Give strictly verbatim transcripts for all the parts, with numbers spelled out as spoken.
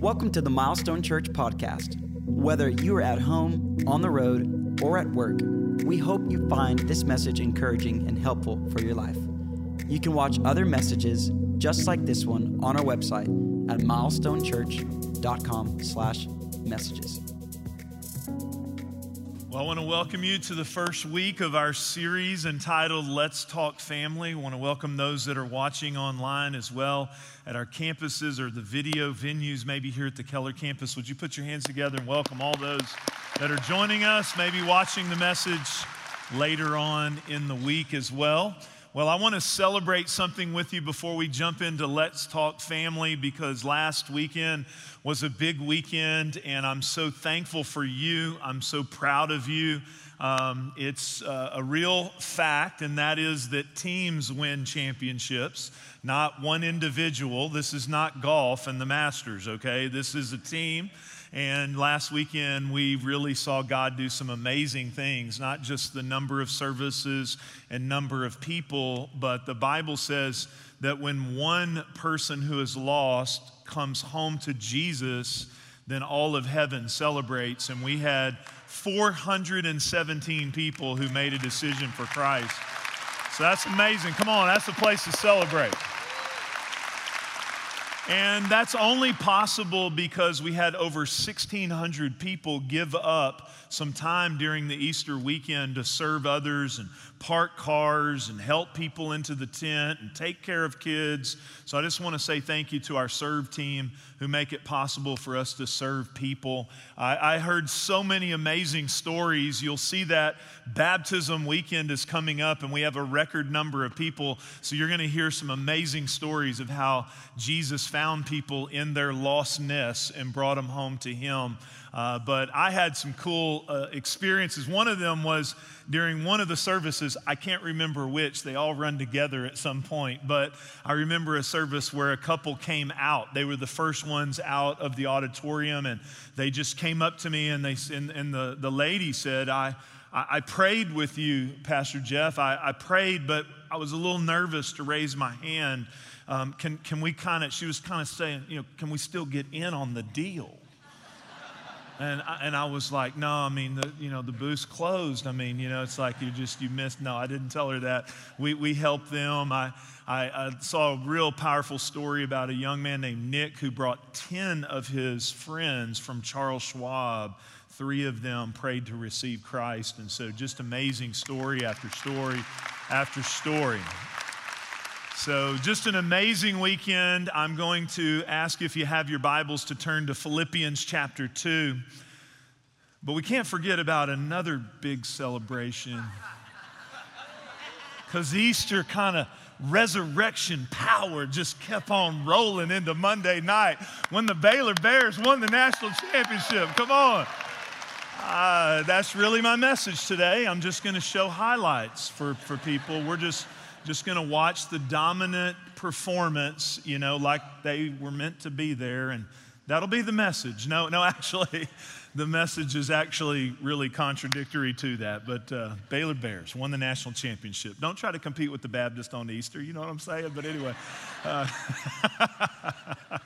Welcome to the Milestone Church podcast. Whether you are at home, on the road, or at work, we hope you find this message encouraging and helpful for your life. You can watch other messages just like this one on our website at milestonechurch.com slash messages. Well, I want to welcome you to the first week of our series entitled Let's Talk Family. I want to welcome those that are watching online as well at our campuses or the video venues, maybe here at the Keller campus. Would you put your hands together and welcome all those that are joining us, maybe watching the message later on in the week as well. Well, I want to celebrate something with you before we jump into Let's Talk Family, because last weekend was a big weekend, and I'm so thankful for you. I'm so proud of you. Um, it's uh, a real fact, and that is that teams win championships, not one individual. This is not golf and the Masters, okay? This is a team. And last weekend, we really saw God do some amazing things, not just the number of services and number of people, but the Bible says that when one person who is lost comes home to Jesus, then all of heaven celebrates. And we had four hundred seventeen people who made a decision for Christ. So that's amazing. Come on, that's a place to celebrate. And that's only possible because we had over sixteen hundred people give up some time during the Easter weekend to serve others and park cars and help people into the tent and take care of kids. So I just want to say thank you to our serve team who make it possible for us to serve people. I, I heard so many amazing stories. You'll see that baptism weekend is coming up and we have a record number of people. So you're going to hear some amazing stories of how Jesus found people in their lostness and brought them home to him. Uh, but I had some cool uh, experiences. One of them was during one of the services, I can't remember which, they all run together at some point, but I remember a service where a couple came out. They were the first ones out of the auditorium, and they just came up to me, and they and, and the, the lady said, I, I, I prayed with you, Pastor Jeff. I, I prayed, but I was a little nervous to raise my hand. Um, can, can we kind of, she was kind of saying, you know, can we still get in on the deal? And I, and I was like, no, I mean, the, you know, the booth's closed. I mean, you know, it's like you just, you missed. No, I didn't tell her that. We we helped them. I, I, I saw a real powerful story about a young man named Nick who brought ten of his friends from Charles Schwab. Three of them prayed to receive Christ. And so just amazing story after story after story. So just an amazing weekend. I'm going to ask if you have your Bibles to turn to Philippians chapter two. But we can't forget about another big celebration, because Easter kind of resurrection power just kept on rolling into Monday night when the Baylor Bears won the national championship. Come on. Uh, that's really my message today. I'm just going to show highlights for, for people. We're just... Just going to watch the dominant performance, you know, like they were meant to be there, and that'll be the message. No, no, actually, the message is actually really contradictory to that, but uh, Baylor Bears won the national championship. Don't try to compete with the Baptist on Easter, you know what I'm saying? But anyway, uh, I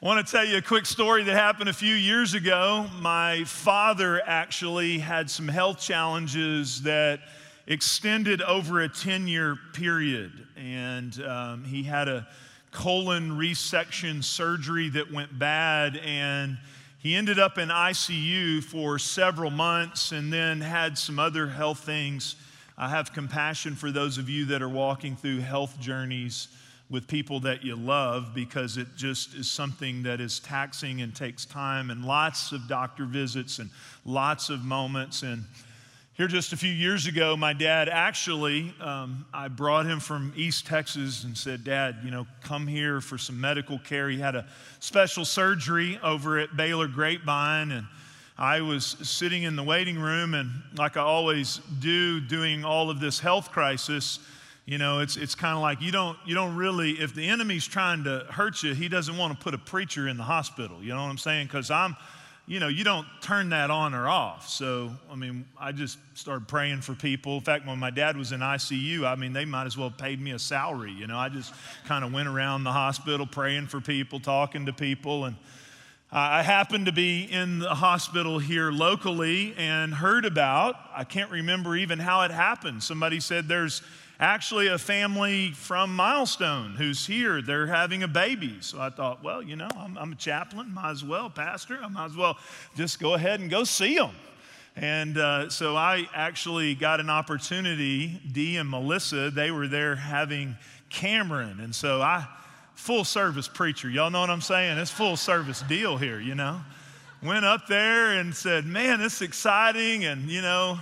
want to tell you a quick story that happened a few years ago. My father actually had some health challenges that extended over a ten-year period, and um, he had a colon resection surgery that went bad, and he ended up in I C U for several months and then had some other health things. I have compassion for those of you that are walking through health journeys with people that you love, because it just is something that is taxing and takes time and lots of doctor visits and lots of moments. And here just a few years ago, my dad actually, um, I brought him from East Texas and said, Dad, you know, come here for some medical care. He had a special surgery over at Baylor Grapevine, and I was sitting in the waiting room, and like I always do doing all of this health crisis, you know, it's it's kind of like you don't, you don't really, if the enemy's trying to hurt you, he doesn't want to put a preacher in the hospital, you know what I'm saying? Because I'm you know, you don't turn that on or off. So, I mean, I just started praying for people. In fact, when my dad was in I C U, I mean, they might as well have paid me a salary. You know, I just kind of went around the hospital praying for people, talking to people. And I happened to be in the hospital here locally and heard about, I can't remember even how it happened. Somebody said there's actually a family from Milestone who's here. They're having a baby. So I thought, well, you know, I'm, I'm a chaplain, might as well, pastor. I might as well just go ahead and go see them. And uh, so I actually got an opportunity. Dee and Melissa, they were there having Cameron. And so I, full service preacher. Y'all know what I'm saying? It's full service deal here, you know. Went up there and said, man, this is exciting. And, you know,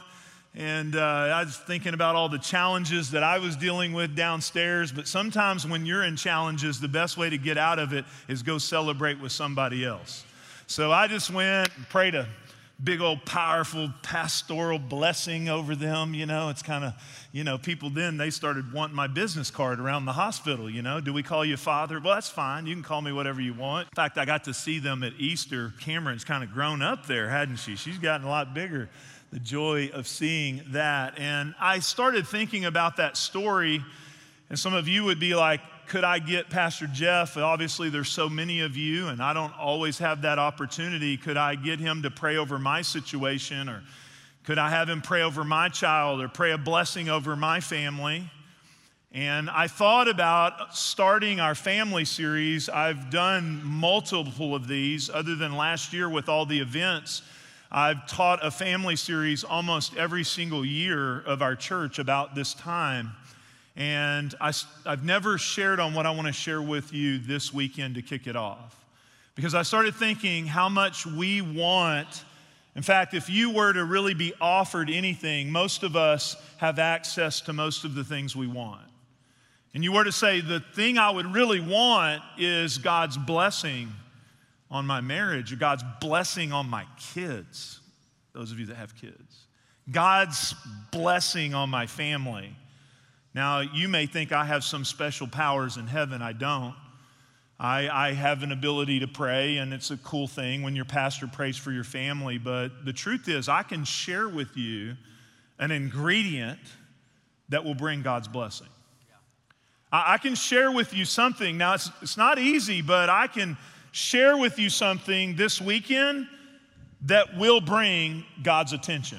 And uh, I was thinking about all the challenges that I was dealing with downstairs. But sometimes when you're in challenges, the best way to get out of it is go celebrate with somebody else. So I just went and prayed a big old powerful pastoral blessing over them. You know, it's kind of, you know, people then, they started wanting my business card around the hospital. You know, do we call you Father? Well, that's fine. You can call me whatever you want. In fact, I got to see them at Easter. Cameron's kind of grown up there, hadn't she? She's gotten a lot bigger. The joy of seeing that. And I started thinking about that story, and some of you would be like, could I get Pastor Jeff? Obviously, there's so many of you, and I don't always have that opportunity. Could I get him to pray over my situation, or could I have him pray over my child, or pray a blessing over my family? And I thought about starting our family series. I've done multiple of these, other than last year with all the events. I've taught a family series almost every single year of our church about this time. And I, I've never shared on what I want to share with you this weekend to kick it off. Because I started thinking how much we want. In fact, if you were to really be offered anything, most of us have access to most of the things we want. And you were to say, the thing I would really want is God's blessing on my marriage, or God's blessing on my kids, those of you that have kids. God's blessing on my family. Now, you may think I have some special powers in heaven. I don't. I, I have an ability to pray, and it's a cool thing when your pastor prays for your family, but the truth is I can share with you an ingredient that will bring God's blessing. Yeah. I, I can share with you something. Now, it's, it's not easy, but I can share with you something this weekend that will bring God's attention,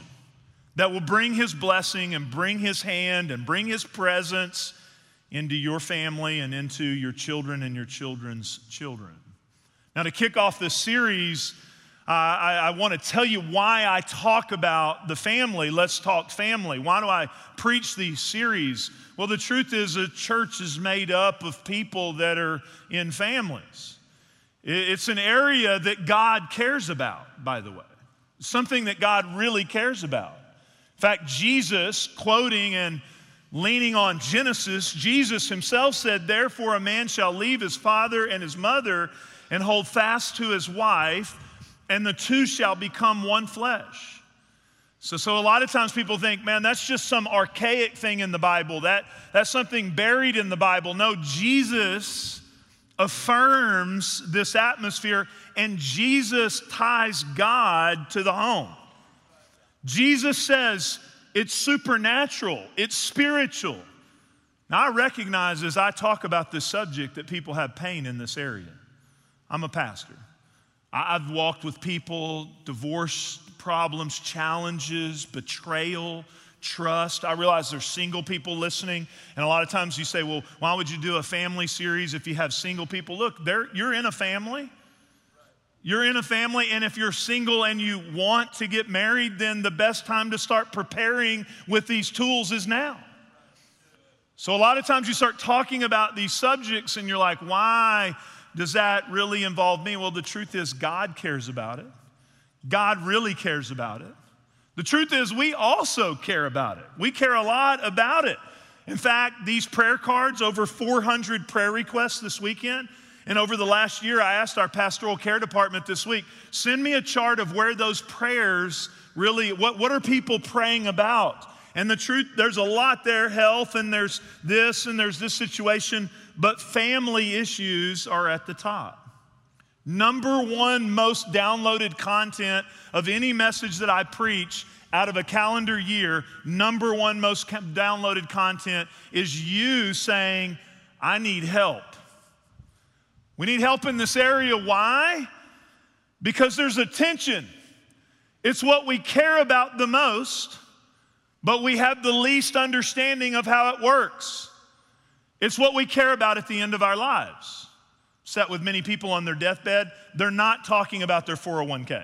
that will bring his blessing and bring his hand and bring his presence into your family and into your children and your children's children. Now, to kick off this series, uh, I, I want to tell you why I talk about the family. Let's talk family. Why do I preach these series? Well, the truth is a church is made up of people that are in families. It's an area that God cares about, by the way. Something that God really cares about. In fact, Jesus, quoting and leaning on Genesis, Jesus himself said, "Therefore a man shall leave his father and his mother and hold fast to his wife, and the two shall become one flesh." So, so a lot of times people think, man, that's just some archaic thing in the Bible. That, that's something buried in the Bible. No, Jesus affirms this atmosphere, and Jesus ties God to the home. Jesus says it's supernatural, it's spiritual. Now, I recognize as I talk about this subject that people have pain in this area. I'm a pastor. I've walked with people, divorce problems, challenges, betrayal, trust. I realize there's single people listening, and a lot of times you say, well, why would you do a family series if you have single people? Look, you're in a family. You're in a family, and if you're single and you want to get married, then the best time to start preparing with these tools is now. So a lot of times you start talking about these subjects, and you're like, why does that really involve me? Well, the truth is God cares about it. God really cares about it. The truth is we also care about it. We care a lot about it. In fact, these prayer cards, over four hundred prayer requests this weekend. And over the last year, I asked our pastoral care department this week, send me a chart of where those prayers really, what, what are people praying about? And the truth, there's a lot there, health, and there's this, and there's this situation, but family issues are at the top. Number one most downloaded content of any message that I preach out of a calendar year, number one most downloaded content is you saying, I need help. We need help in this area. Why? Because there's a tension. It's what we care about the most, but we have the least understanding of how it works. It's what we care about at the end of our lives. Sat with many people on their deathbed, they're not talking about their four oh one k.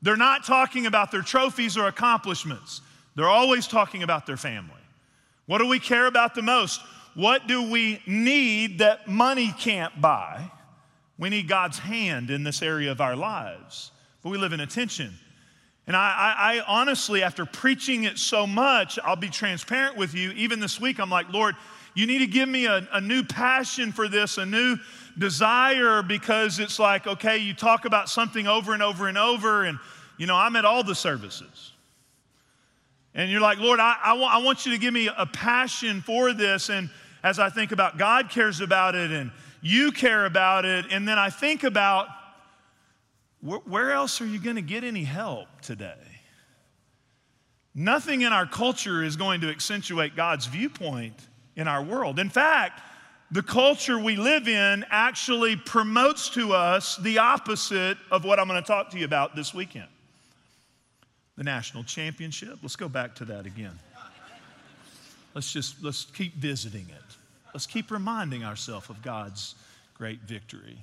They're not talking about their trophies or accomplishments. They're always talking about their family. What do we care about the most? What do we need that money can't buy? We need God's hand in this area of our lives. But we live in a tension. And I, I, I honestly, after preaching it so much, I'll be transparent with you. Even this week, I'm like, Lord, you need to give me a, a new passion for this, a new desire, because it's like, okay, you talk about something over and over and over, and, you know, I'm at all the services. And you're like, Lord, I, I, want, I want you to give me a passion for this. And as I think about God cares about it and you care about it, and then I think about, where else are you going to get any help today? Nothing in our culture is going to accentuate God's viewpoint in our world. In fact, the culture we live in actually promotes to us the opposite of what I'm going to talk to you about this weekend. The national championship. Let's go back to that again. Let's just, let's keep visiting it. Let's keep reminding ourselves of God's great victory.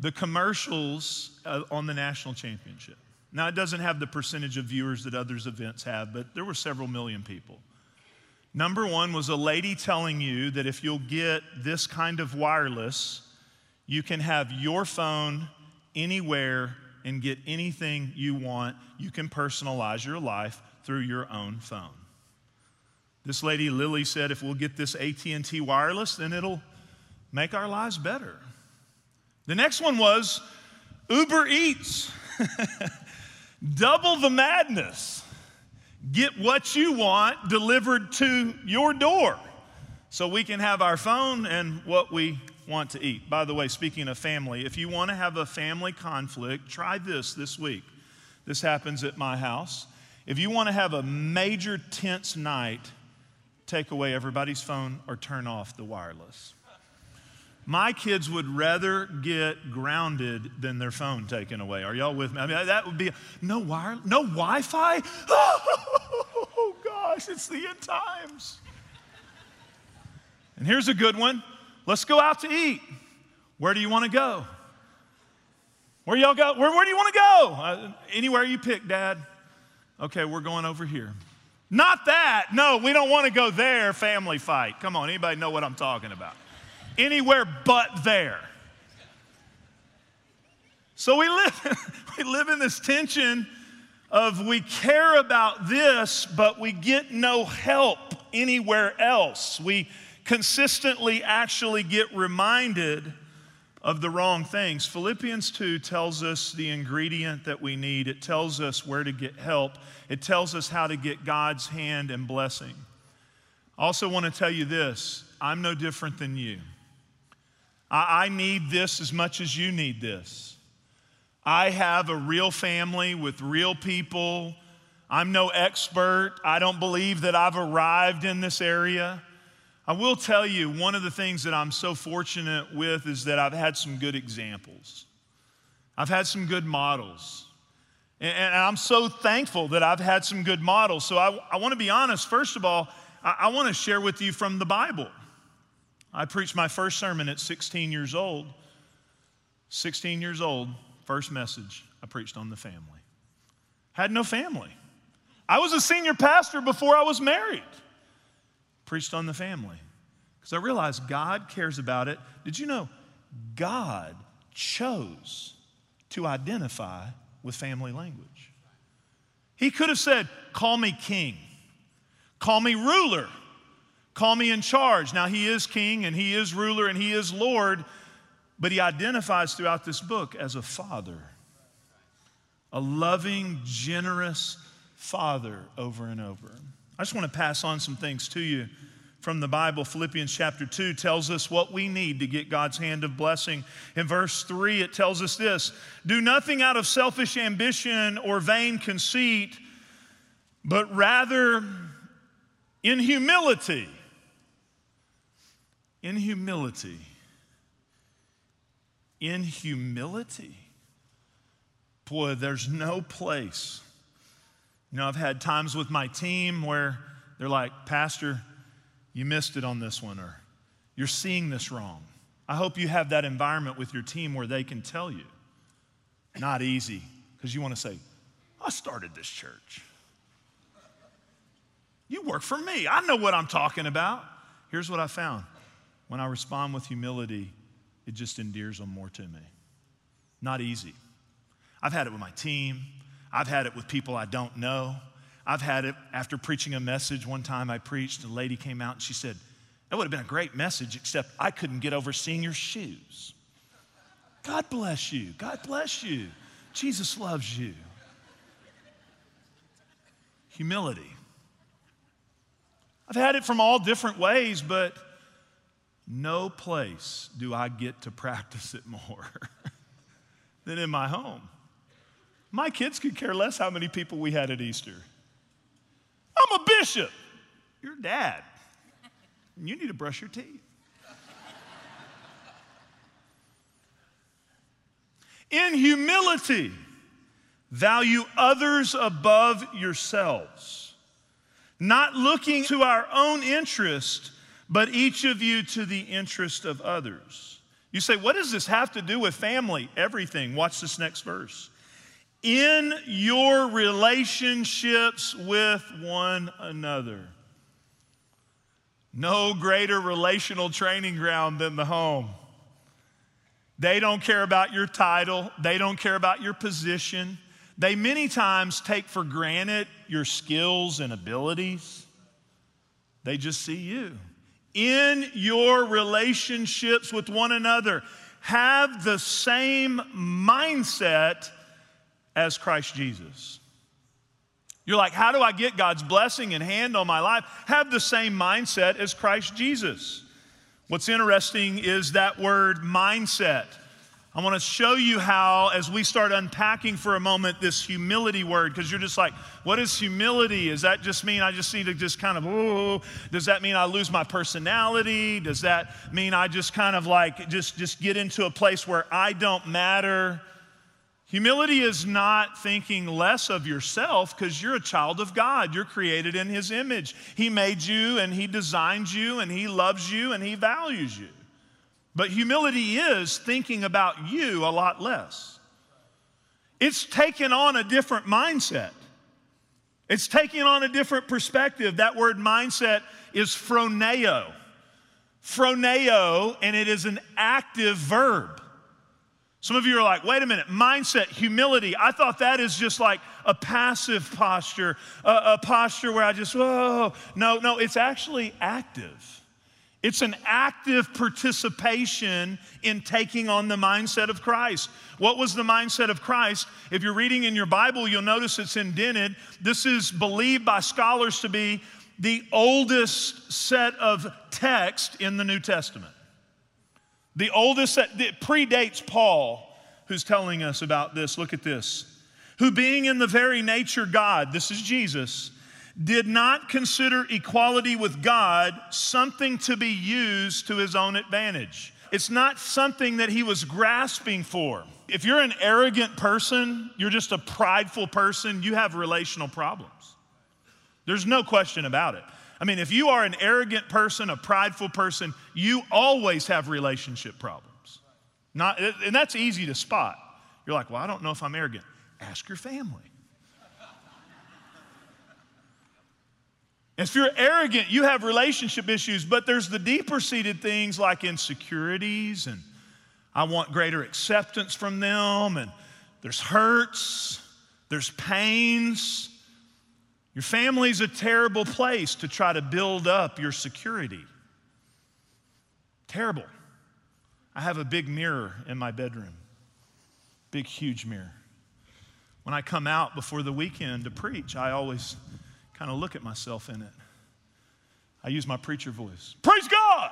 The commercials on the national championship. Now, it doesn't have the percentage of viewers that others events have, but there were several million people. Number one was a lady telling you that if you'll get this kind of wireless, you can have your phone anywhere and get anything you want. You can personalize your life through your own phone. This lady, Lily, said if we'll get this A T and T wireless, then it'll make our lives better. The next one was Uber Eats. Double the madness. Get what you want delivered to your door so we can have our phone and what we want to eat. By the way, speaking of family, if you want to have a family conflict, try this this week. This happens at my house. If you want to have a major tense night, take away everybody's phone or turn off the wireless. My kids would rather get grounded than their phone taken away. Are y'all with me? I mean, that would be, no wire, no Wi-Fi? Oh, gosh, it's the end times. And here's a good one. Let's go out to eat. Where do you want to go? Where y'all go? Where, where do you want to go? Uh, anywhere you pick, Dad. Okay, we're going over here. Not that. No, we don't want to go there. Family fight. Come on, anybody know what I'm talking about? Anywhere but there. So we live, we live in this tension of we care about this, but we get no help anywhere else. We consistently actually get reminded of the wrong things. Philippians two tells us the ingredient that we need. It tells us where to get help. It tells us how to get God's hand and blessing. I also want to tell you this. I'm no different than you. I need this as much as you need this. I have a real family with real people. I'm no expert. I don't believe that I've arrived in this area. I will tell you, one of the things that I'm so fortunate with is that I've had some good examples. I've had some good models. And I'm so thankful that I've had some good models. So I, I want to be honest. First of all, I, I want to share with you from the Bible. I preached my first sermon at sixteen years old. sixteen years old, first message I preached on the family. Had no family. I was a senior pastor before I was married. Preached on the family because I realized God cares about it. Did you know God chose to identify with family language? He could have said, call me king, call me ruler, call me in charge. Now, he is king and he is ruler and he is Lord, but he identifies throughout this book as a father, a loving, generous father over and over. I just want to pass on some things to you from the Bible, Philippians chapter two, tells us what we need to get God's hand of blessing. In verse three, it tells us this: do nothing out of selfish ambition or vain conceit, but rather in humility. In humility. In humility. Boy, there's no place. You know, I've had times with my team where they're like, Pastor, you missed it on this one, or you're seeing this wrong. I hope you have that environment with your team where they can tell you. Not easy, because you want to say, I started this church. You work for me. I know what I'm talking about. Here's what I found. When I respond with humility, it just endears them more to me. Not easy. I've had it with my team. I've had it with people I don't know. I've had it after preaching a message. One time I preached, a lady came out and she said, that would have been a great message, except I couldn't get over seeing your shoes. God bless you. God bless you. Jesus loves you. Humility. I've had it from all different ways, but no place do I get to practice it more than in my home. My kids could care less how many people we had at Easter. I'm a bishop. You're dad. You need to brush your teeth. In humility, value others above yourselves, not looking to our own interest, but each of you to the interest of others. You say, what does this have to do with family? Everything. Watch this next verse. In your relationships with one another. No greater relational training ground than the home. They don't care about your title. They don't care about your position. They many times take for granted your skills and abilities. They just see you. In your relationships with one another, have the same mindset as Christ Jesus. You're like, how do I get God's blessing and hand on my life? Have the same mindset as Christ Jesus. What's interesting is that word mindset. I want to show you how, as we start unpacking for a moment this humility word, because you're just like, what is humility? Does that just mean I just need to just kind of, ooh, does that mean I lose my personality? Does that mean I just kind of like, just, just get into a place where I don't matter? Humility is not thinking less of yourself, because you're a child of God. You're created in His image. He made you and He designed you and He loves you and He values you. But humility is thinking about you a lot less. It's taking on a different mindset. It's taking on a different perspective. That word mindset is phroneo. Phroneo, and it is an active verb. Some of you are like, wait a minute, mindset, humility. I thought that is just like a passive posture, a, a posture where I just, whoa. No, no, it's actually active. It's an active participation in taking on the mindset of Christ. What was the mindset of Christ? If you're reading in your Bible, you'll notice it's indented. This is believed by scholars to be the oldest set of text in the New Testament. The oldest that predates Paul, who's telling us about this. Look at this. Who being in the very nature God, this is Jesus, did not consider equality with God something to be used to His own advantage. It's not something that He was grasping for. If you're an arrogant person, you're just a prideful person, you have relational problems. There's no question about it. I mean, if you are an arrogant person, a prideful person, you always have relationship problems. Not, and that's easy to spot. You're like, well, I don't know if I'm arrogant. Ask your family. If you're arrogant, you have relationship issues, but there's the deeper-seated things like insecurities, and I want greater acceptance from them, and there's hurts, there's pains. Your family's a terrible place to try to build up your security. Terrible. I have a big mirror in my bedroom. Big, huge mirror. When I come out before the weekend to preach, I always kind of look at myself in it. I use my preacher voice. Praise God!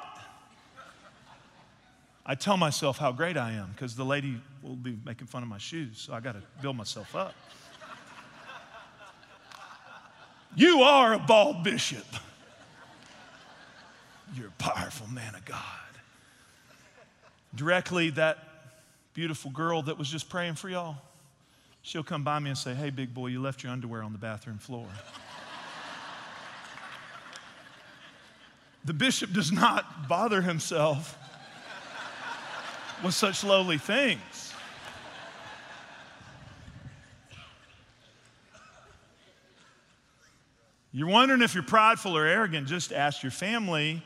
I tell myself how great I am because the lady will be making fun of my shoes, so I got to build myself up. You are a bald bishop. You're a powerful man of God. Directly, that beautiful girl that was just praying for y'all, she'll come by me and say, hey, big boy, you left your underwear on the bathroom floor. The bishop does not bother himself with such lowly things. You're wondering if you're prideful or arrogant, just ask your family,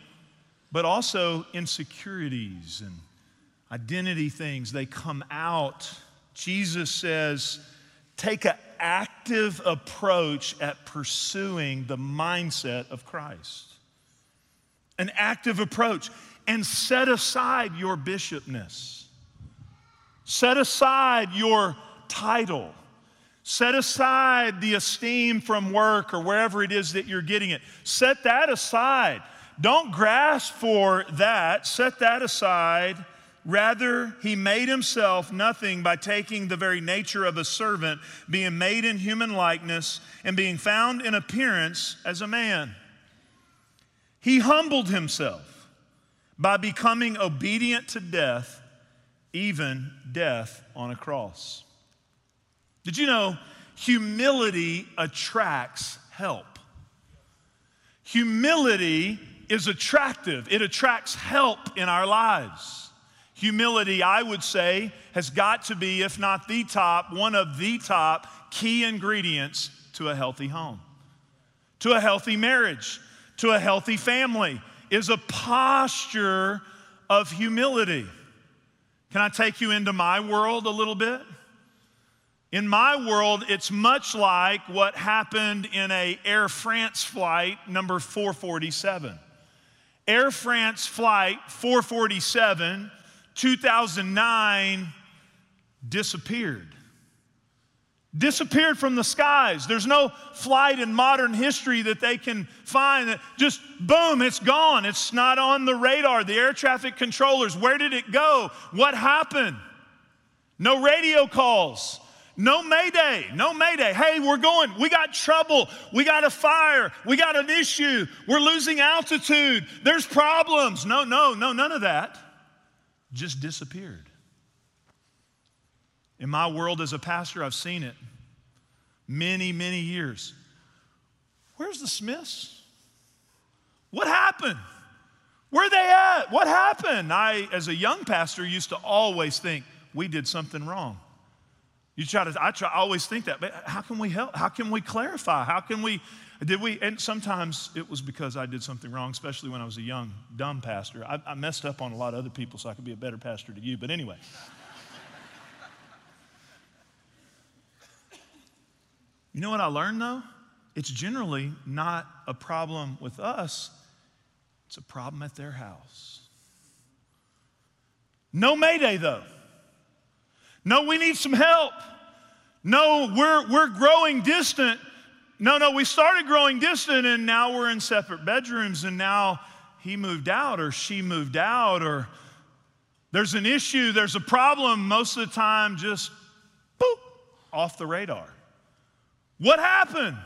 but also insecurities and identity things, they come out. Jesus says, take an active approach at pursuing the mindset of Christ. An active approach. And set aside your bishopness. Set aside your title. Set aside the esteem from work or wherever it is that you're getting it. Set that aside. Don't grasp for that. Set that aside. Rather, he made himself nothing by taking the very nature of a servant, being made in human likeness, and being found in appearance as a man. He humbled himself by becoming obedient to death, even death on a cross. Did you know humility attracts help? Humility is attractive. It attracts help in our lives. Humility, I would say, has got to be, if not the top, one of the top key ingredients to a healthy home, to a healthy marriage, to a healthy family, is a posture of humility. Can I take you into my world a little bit? In my world, it's much like what happened in an Air France flight number four forty-seven. Air France flight four forty-seven, two thousand nine, disappeared. Disappeared from the skies. There's no flight in modern history that they can find that just, boom, it's gone. It's not on the radar. The air traffic controllers, where did it go? What happened? No radio calls. No mayday, no mayday. Hey, we're going. We got trouble. We got a fire. We got an issue. We're losing altitude. There's problems. No, no, no, none of that. Just disappeared. In my world as a pastor, I've seen it many, many years. Where's the Smiths? What happened? Where are they at? What happened? I, as a young pastor, used to always think we did something wrong. You try to, I, try, I always think that, but how can we help? How can we clarify? How can we, did we, and sometimes it was because I did something wrong, especially when I was a young, dumb pastor. I, I messed up on a lot of other people so I could be a better pastor to you, but anyway. You know what I learned though? It's generally not a problem with us. It's a problem at their house. No mayday though. No, we need some help. No, we're, we're growing distant. No, no, we started growing distant and now we're in separate bedrooms and now he moved out or she moved out or there's an issue, there's a problem. Most of the time, just boop, off the radar. What happened?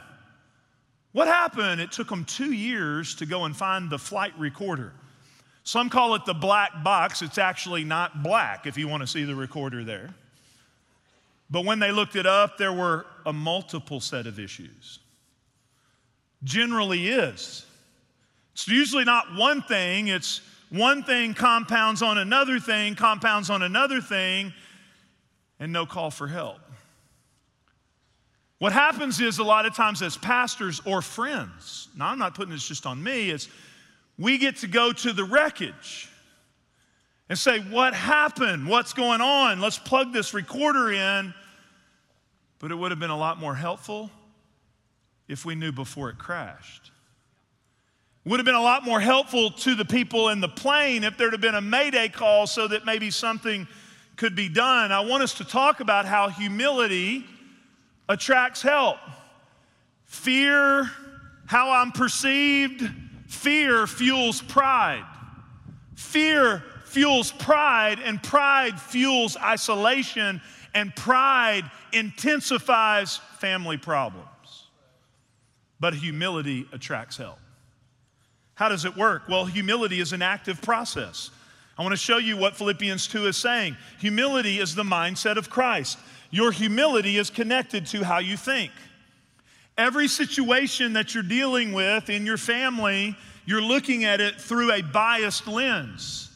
What happened? It took them two years to go and find the flight recorder. Some call it the black box. It's actually not black if you want to see the recorder there. But when they looked it up, there were a multiple set of issues. Generally is. It's usually not one thing. It's one thing compounds on another thing, compounds on another thing, and no call for help. What happens is a lot of times as pastors or friends, now I'm not putting this just on me, it's we get to go to the wreckage and say, what happened? What's going on? Let's plug this recorder in. But it would have been a lot more helpful if we knew before it crashed. It would have been a lot more helpful to the people in the plane if there had been a mayday call so that maybe something could be done. I want us to talk about how humility attracts help. Fear, how I'm perceived, Fear fuels pride. Fear fuels pride, and pride fuels isolation, and pride intensifies family problems. But humility attracts help. How does it work? Well, humility is an active process. I want to show you what Philippians two is saying. Humility is the mindset of Christ. Your humility is connected to how you think. Every situation that you're dealing with in your family, you're looking at it through a biased lens.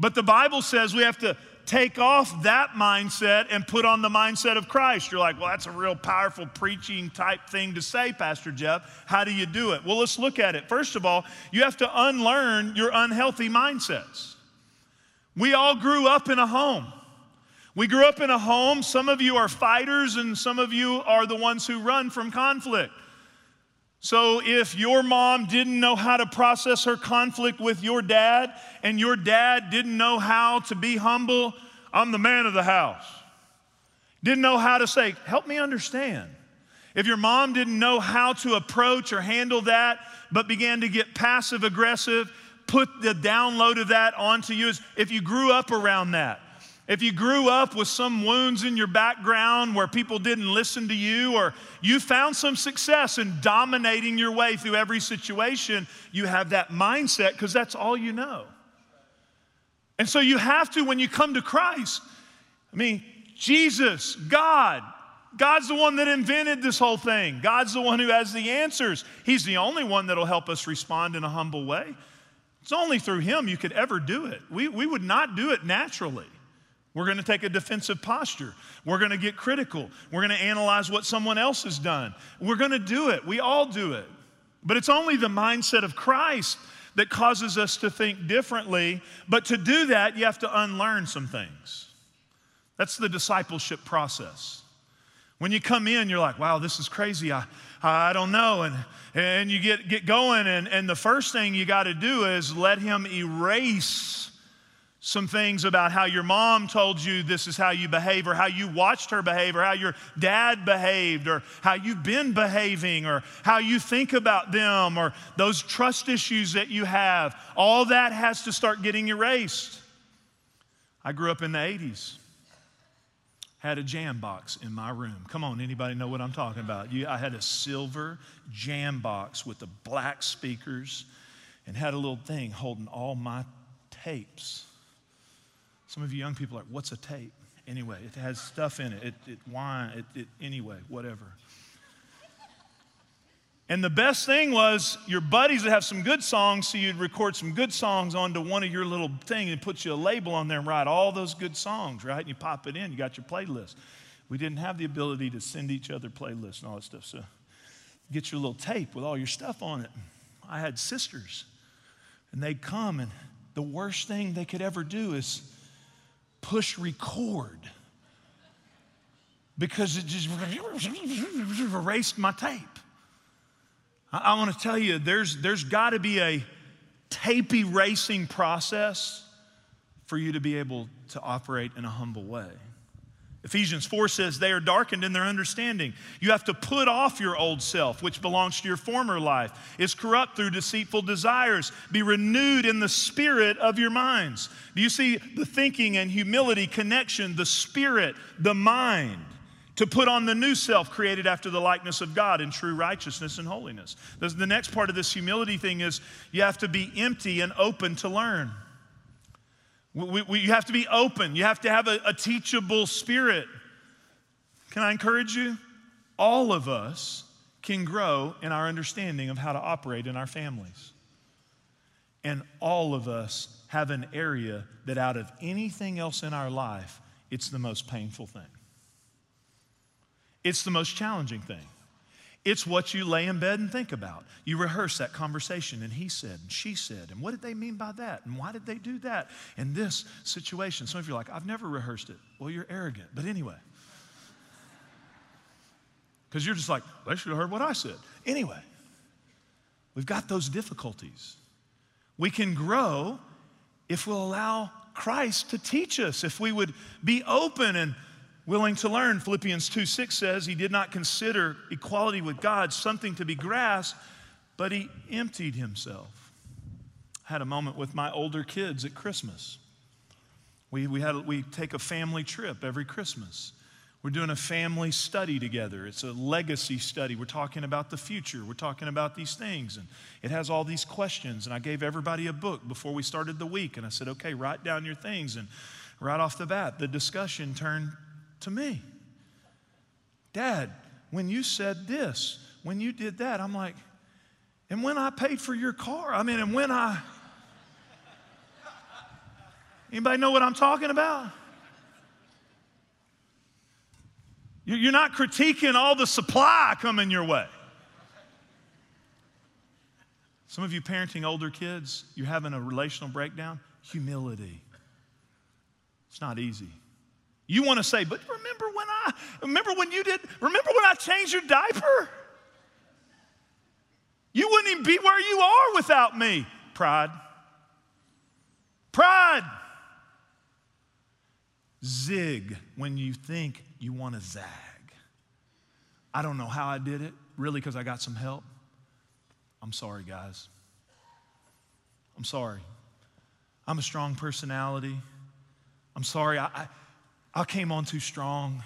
But the Bible says we have to take off that mindset and put on the mindset of Christ. You're like, well, that's a real powerful preaching type thing to say, Pastor Jeff. How do you do it? Well, let's look at it. First of all, you have to unlearn your unhealthy mindsets. We all grew up in a home. We grew up in a home. Some of you are fighters and some of you are the ones who run from conflict. So if your mom didn't know how to process her conflict with your dad and your dad didn't know how to be humble, I'm the man of the house. Didn't know how to say, help me understand. If your mom didn't know how to approach or handle that, but began to get passive aggressive, put the download of that onto you. If you grew up around that, if you grew up with some wounds in your background where people didn't listen to you, or you found some success in dominating your way through every situation, you have that mindset because that's all you know. And so you have to, when you come to Christ, I mean, Jesus, God, God's the one that invented this whole thing. God's the one who has the answers. He's the only one that'll help us respond in a humble way. It's only through Him you could ever do it. We, we would not do it naturally. We're going to take a defensive posture. We're going to get critical. We're going to analyze what someone else has done. We're going to do it. We all do it. But it's only the mindset of Christ that causes us to think differently. But to do that, you have to unlearn some things. That's the discipleship process. When you come in, you're like, wow, this is crazy. I, I don't know. And, and you get, get going. And, and the first thing you got to do is let Him erase some things about how your mom told you this is how you behave, or how you watched her behave, or how your dad behaved, or how you've been behaving, or how you think about them, or those trust issues that you have. All that has to start getting erased. I grew up in the eighties. Had a jam box in my room. Come on, anybody know what I'm talking about? You, I had a silver jam box with the black speakers and had a little thing holding all my tapes. Some of you young people are like, what's a tape? Anyway, it has stuff in it. It, it wine, it, it, anyway, whatever. And the best thing was your buddies would have some good songs, so you'd record some good songs onto one of your little thing and put you a label on there and write all those good songs, right? And you pop it in, you got your playlist. We didn't have the ability to send each other playlists and all that stuff, so get your little tape with all your stuff on it. I had sisters, and they'd come, and the worst thing they could ever do is push record because it just erased my tape. I, I want to tell you, there's, there's got to be a tape erasing process for you to be able to operate in a humble way. Ephesians four says they are darkened in their understanding. You have to put off your old self, which belongs to your former life, is corrupt through deceitful desires. Be renewed in the spirit of your minds. Do you see the thinking and humility connection, the spirit, the mind, to put on the new self created after the likeness of God in true righteousness and holiness. The next part of this humility thing is you have to be empty and open to learn. We, we, you have to be open. You have to have a, a teachable spirit. Can I encourage you? All of us can grow in our understanding of how to operate in our families. And all of us have an area that out of anything else in our life, it's the most painful thing. It's the most challenging thing. It's what you lay in bed and think about. You rehearse that conversation, and he said, and she said, and what did they mean by that? And why did they do that? And this situation, some of you are like, I've never rehearsed it. Well, you're arrogant, but anyway. Because you're just like, they should have heard what I said. Anyway, we've got those difficulties. We can grow if we'll allow Christ to teach us, if we would be open and willing to learn. Philippians two six says he did not consider equality with God something to be grasped, but he emptied himself. had a moment with my older kids at Christmas. We, we, had, we take a family trip every Christmas. We're doing a family study together. It's a legacy study. We're talking about the future. We're talking about these things. And it has all these questions. And I gave everybody a book before we started the week. And I said, okay, write down your things. And right off the bat, the discussion turned to me. Dad, when you said this, when you did that, I'm like, and when I paid for your car, I mean, and when I, anybody know what I'm talking about? You're not critiquing all the supply coming your way. Some of you parenting older kids, you're having a relational breakdown. Humility. It's not easy. You want to say, but remember when I, remember when you did, remember when I changed your diaper? You wouldn't even be where you are without me. Pride. Pride. Zig when you think you want to zag. I don't know how I did it, really, because I got some help. I'm sorry, guys. I'm sorry. I'm a strong personality. I'm sorry. I, I, I came on too strong.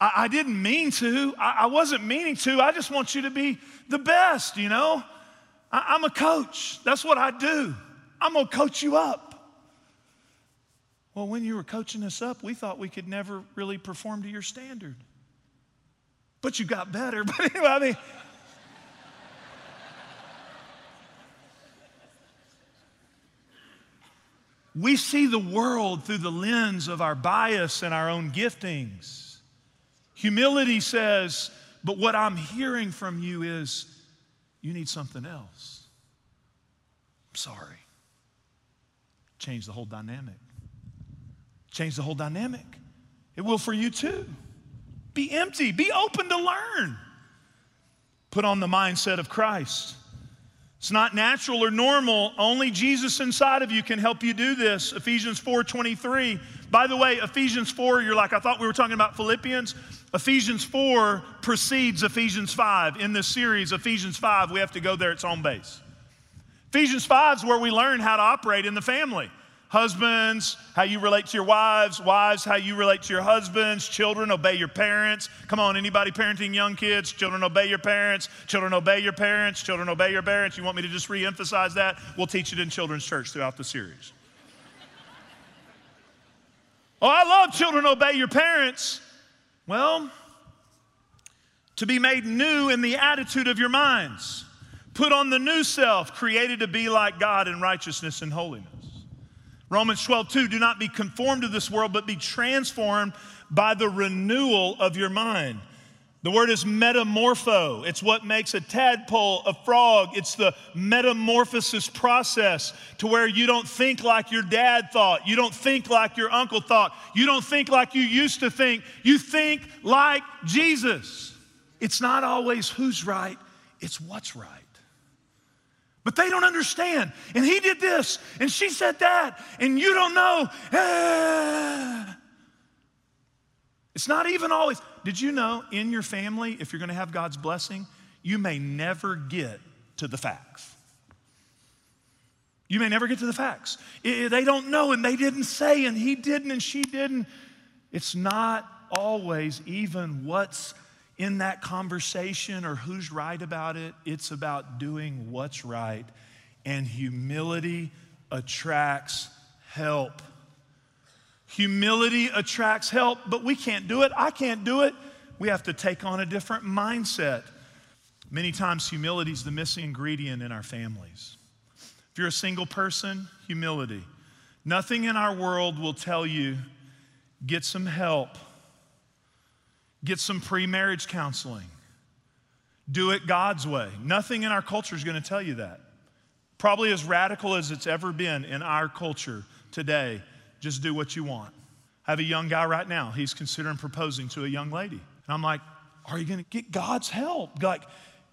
I, I didn't mean to. I, I wasn't meaning to. I just want you to be the best, you know? I, I'm a coach. That's what I do. I'm going to coach you up. Well, when you were coaching us up, we thought we could never really perform to your standard. But you got better. But anyway, I mean. We see the world through the lens of our bias and our own giftings. Humility says, but what I'm hearing from you is you need something else. I'm sorry. Change the whole dynamic. Change the whole dynamic. It will for you too. Be empty. Be open to learn. Put on the mindset of Christ. It's not natural or normal. Only Jesus inside of you can help you do this. Ephesians four twenty-three. By the way, Ephesians four, you're like, I thought we were talking about Philippians. Ephesians four precedes Ephesians five. In this series, Ephesians five, we have to go there. It's home base. Ephesians five is where we learn how to operate in the family. Husbands, how you relate to your wives. Wives, how you relate to your husbands. Children, obey your parents. Come on, anybody parenting young kids? Children, obey your parents. Children, obey your parents. Children, obey your parents. You want me to just reemphasize that? We'll teach it in children's church throughout the series. Oh, I love children, obey your parents. Well, to be made new in the attitude of your minds. Put on the new self, created to be like God in righteousness and holiness. Romans twelve two, do not be conformed to this world, but be transformed by the renewal of your mind. The word is metamorpho. It's what makes a tadpole a frog. It's the metamorphosis process to where you don't think like your dad thought. You don't think like your uncle thought. You don't think like you used to think. You think like Jesus. It's not always who's right, it's what's right. But they don't understand. And he did this, and she said that, and you don't know. Ah. It's not even always. Did you know in your family, if you're going to have God's blessing, you may never get to the facts. You may never get to the facts. It, they don't know, and they didn't say, and he didn't, and she didn't. It's not always even what's in that conversation or who's right about it. It's about doing what's right. And humility attracts help. Humility attracts help, but we can't do it. I can't do it. We have to take on a different mindset. Many times humility is the missing ingredient in our families. If you're a single person, humility. Nothing in our world will tell you, get some help. Get some pre-marriage counseling. Do it God's way. Nothing in our culture is going to tell you that. Probably as radical as it's ever been in our culture today, just do what you want. I have a young guy right now. He's considering proposing to a young lady. And I'm like, are you going to get God's help? Like,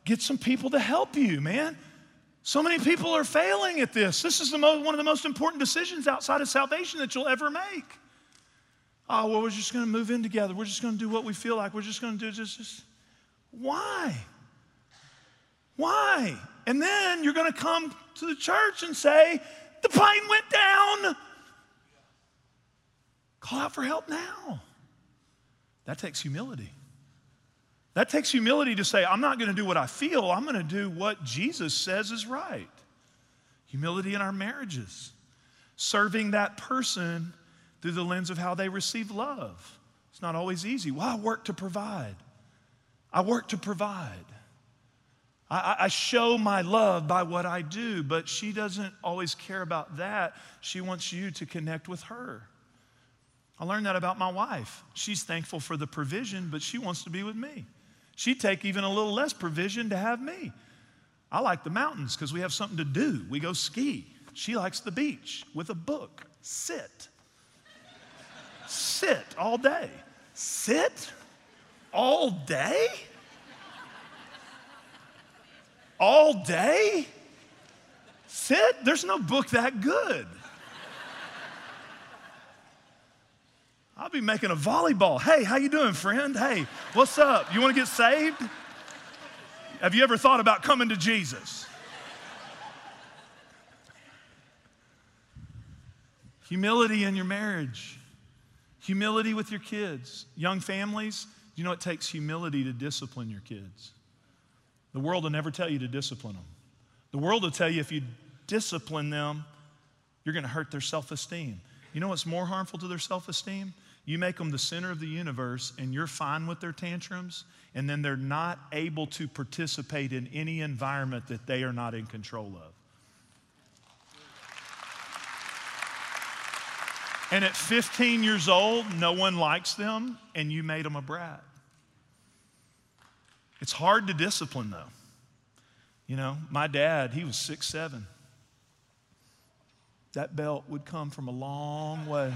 get some people to help you, man. So many people are failing at this. This is the most, one of the most important decisions outside of salvation that you'll ever make. Oh, well, we're just going to move in together. We're just going to do what we feel like. We're just going to do just, just. Why? Why? And then you're going to come to the church and say, the plane went down. Call out for help now. That takes humility. That takes humility to say, I'm not going to do what I feel. I'm going to do what Jesus says is right. Humility in our marriages. Serving that person through the lens of how they receive love. It's not always easy. Well, I work to provide. I work to provide. I, I show my love by what I do, but she doesn't always care about that. She wants you to connect with her. I learned that about my wife. She's thankful for the provision, but she wants to be with me. She'd take even a little less provision to have me. I like the mountains because we have something to do. We go ski. She likes the beach with a book. Sit. Sit all day. Sit all day? All day? Sit? There's no book that good. I'll be making a volleyball. Hey, how you doing, friend? Hey, what's up? You want to get saved? Have you ever thought about coming to Jesus? Humility in your marriage. Humility with your kids. Young families, you know it takes humility to discipline your kids. The world will never tell you to discipline them. The world will tell you if you discipline them, you're going to hurt their self-esteem. You know what's more harmful to their self-esteem? You make them the center of the universe and you're fine with their tantrums, and then they're not able to participate in any environment that they are not in control of. And at fifteen years old, no one likes them and you made them a brat. It's hard to discipline though. You know, my dad, he was six seven. That belt would come from a long way.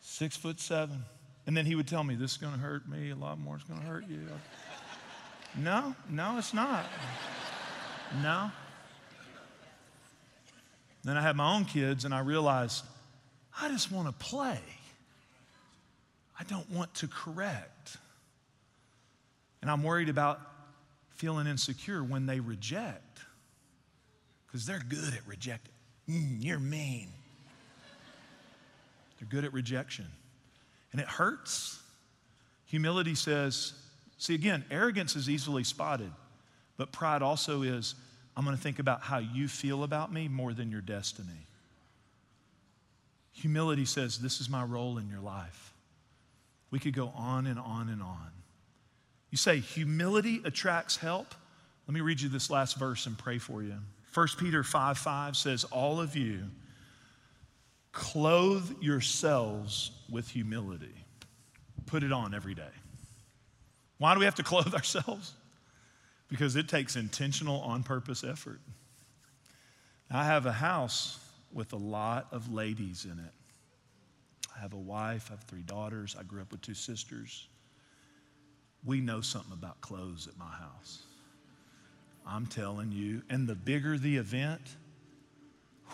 Six foot seven. And then he would tell me, this is gonna hurt me a lot more, it's gonna hurt you. No, no, it's not. No. Then I had my own kids and I realized, I just want to play. I don't want to correct. And I'm worried about feeling insecure when they reject, because they're good at rejecting. Mm, you're mean. They're good at rejection. And it hurts. Humility says, see, again, arrogance is easily spotted, but pride also is, I'm going to think about how you feel about me more than your destiny. Humility says, this is my role in your life. We could go on and on and on. You say, humility attracts help. Let me read you this last verse and pray for you. First Peter five five says, all of you, clothe yourselves with humility. Put it on every day. Why do we have to clothe ourselves? Because it takes intentional, on-purpose effort. I have a house with a lot of ladies in it. I have a wife, I have three daughters, I grew up with two sisters. We know something about clothes at my house. I'm telling you, and the bigger the event,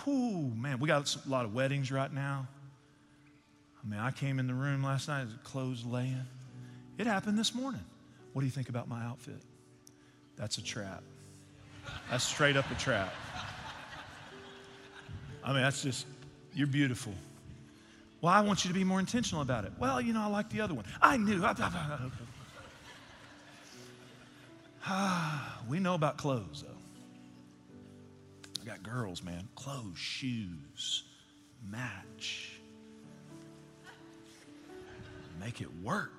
whoo, man, we got a lot of weddings right now. I mean, I came in the room last night, clothes laying. It happened this morning. What do you think about my outfit? That's a trap. That's straight up a trap. I mean, that's just, you're beautiful. Well, I want you to be more intentional about it. Well, you know, I like the other one. I knew. Ah, we know about clothes, though. I got girls, man. Clothes, shoes, match. Make it work.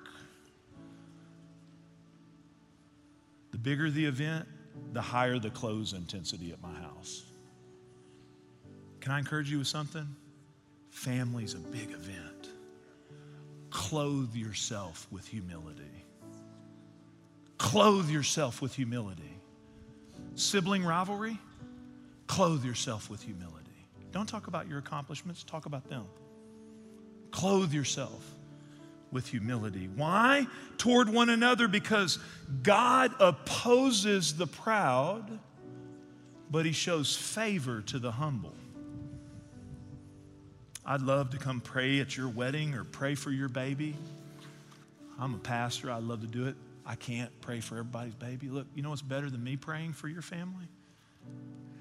The bigger the event, the higher the clothes intensity at my house. Can I encourage you with something? Family's a big event. Clothe yourself with humility. Clothe yourself with humility. Sibling rivalry, clothe yourself with humility. Don't talk about your accomplishments, talk about them. Clothe yourself with humility. Why? Toward one another, because God opposes the proud, but he shows favor to the humble. I'd love to come pray at your wedding or pray for your baby. I'm a pastor. I'd love to do it. I can't pray for everybody's baby. Look, you know what's better than me praying for your family?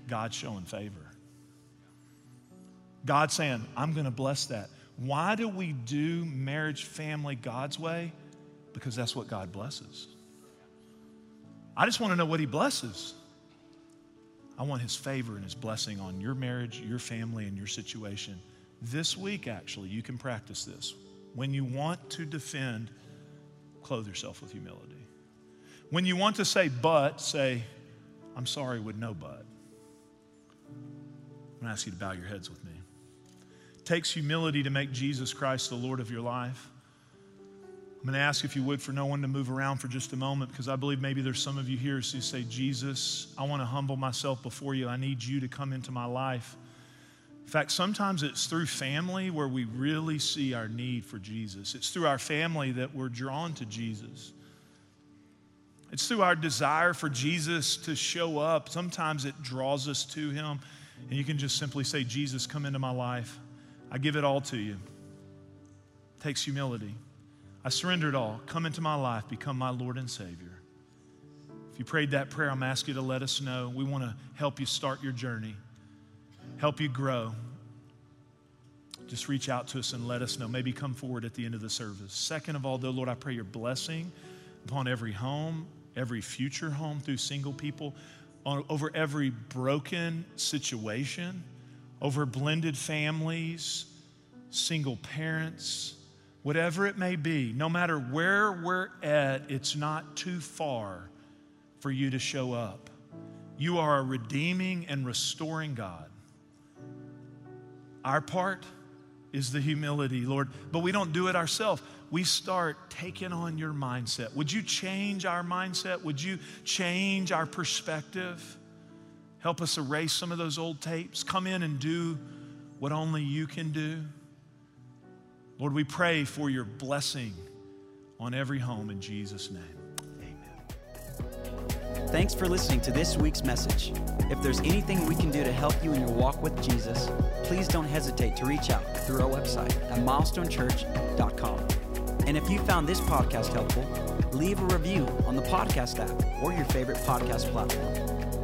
God showing favor. God saying, I'm going to bless that. Why do we do marriage, family God's way? Because that's what God blesses. I just want to know what he blesses. I want his favor and his blessing on your marriage, your family, and your situation. This week, actually, you can practice this. When you want to defend, clothe yourself with humility. When you want to say but, say, I'm sorry with no but. I'm going to ask you to bow your heads with me. It takes humility to make Jesus Christ the Lord of your life. I'm going to ask, if you would, for no one to move around for just a moment, because I believe maybe there's some of you here who say, Jesus, I want to humble myself before you. I need you to come into my life. In fact, sometimes it's through family where we really see our need for Jesus. It's through our family that we're drawn to Jesus. It's through our desire for Jesus to show up. Sometimes it draws us to him, and you can just simply say, Jesus, come into my life. I give it all to you. It takes humility. I surrender it all. Come into my life. Become my Lord and Savior. If you prayed that prayer, I'm asking you to let us know. We want to help you start your journey, help you grow. Just reach out to us and let us know. Maybe come forward at the end of the service. Second of all, though, Lord, I pray your blessing upon every home, every future home through single people, over every broken situation, over blended families, single parents. Whatever it may be, no matter where we're at, it's not too far for you to show up. You are a redeeming and restoring God. Our part is the humility, Lord, but we don't do it ourselves. We start taking on your mindset. Would you change our mindset? Would you change our perspective? Help us erase some of those old tapes. Come in and do what only you can do. Lord, we pray for your blessing on every home in Jesus' name. Amen. Thanks for listening to this week's message. If there's anything we can do to help you in your walk with Jesus, please don't hesitate to reach out through our website at milestone church dot com. And if you found this podcast helpful, leave a review on the podcast app or your favorite podcast platform.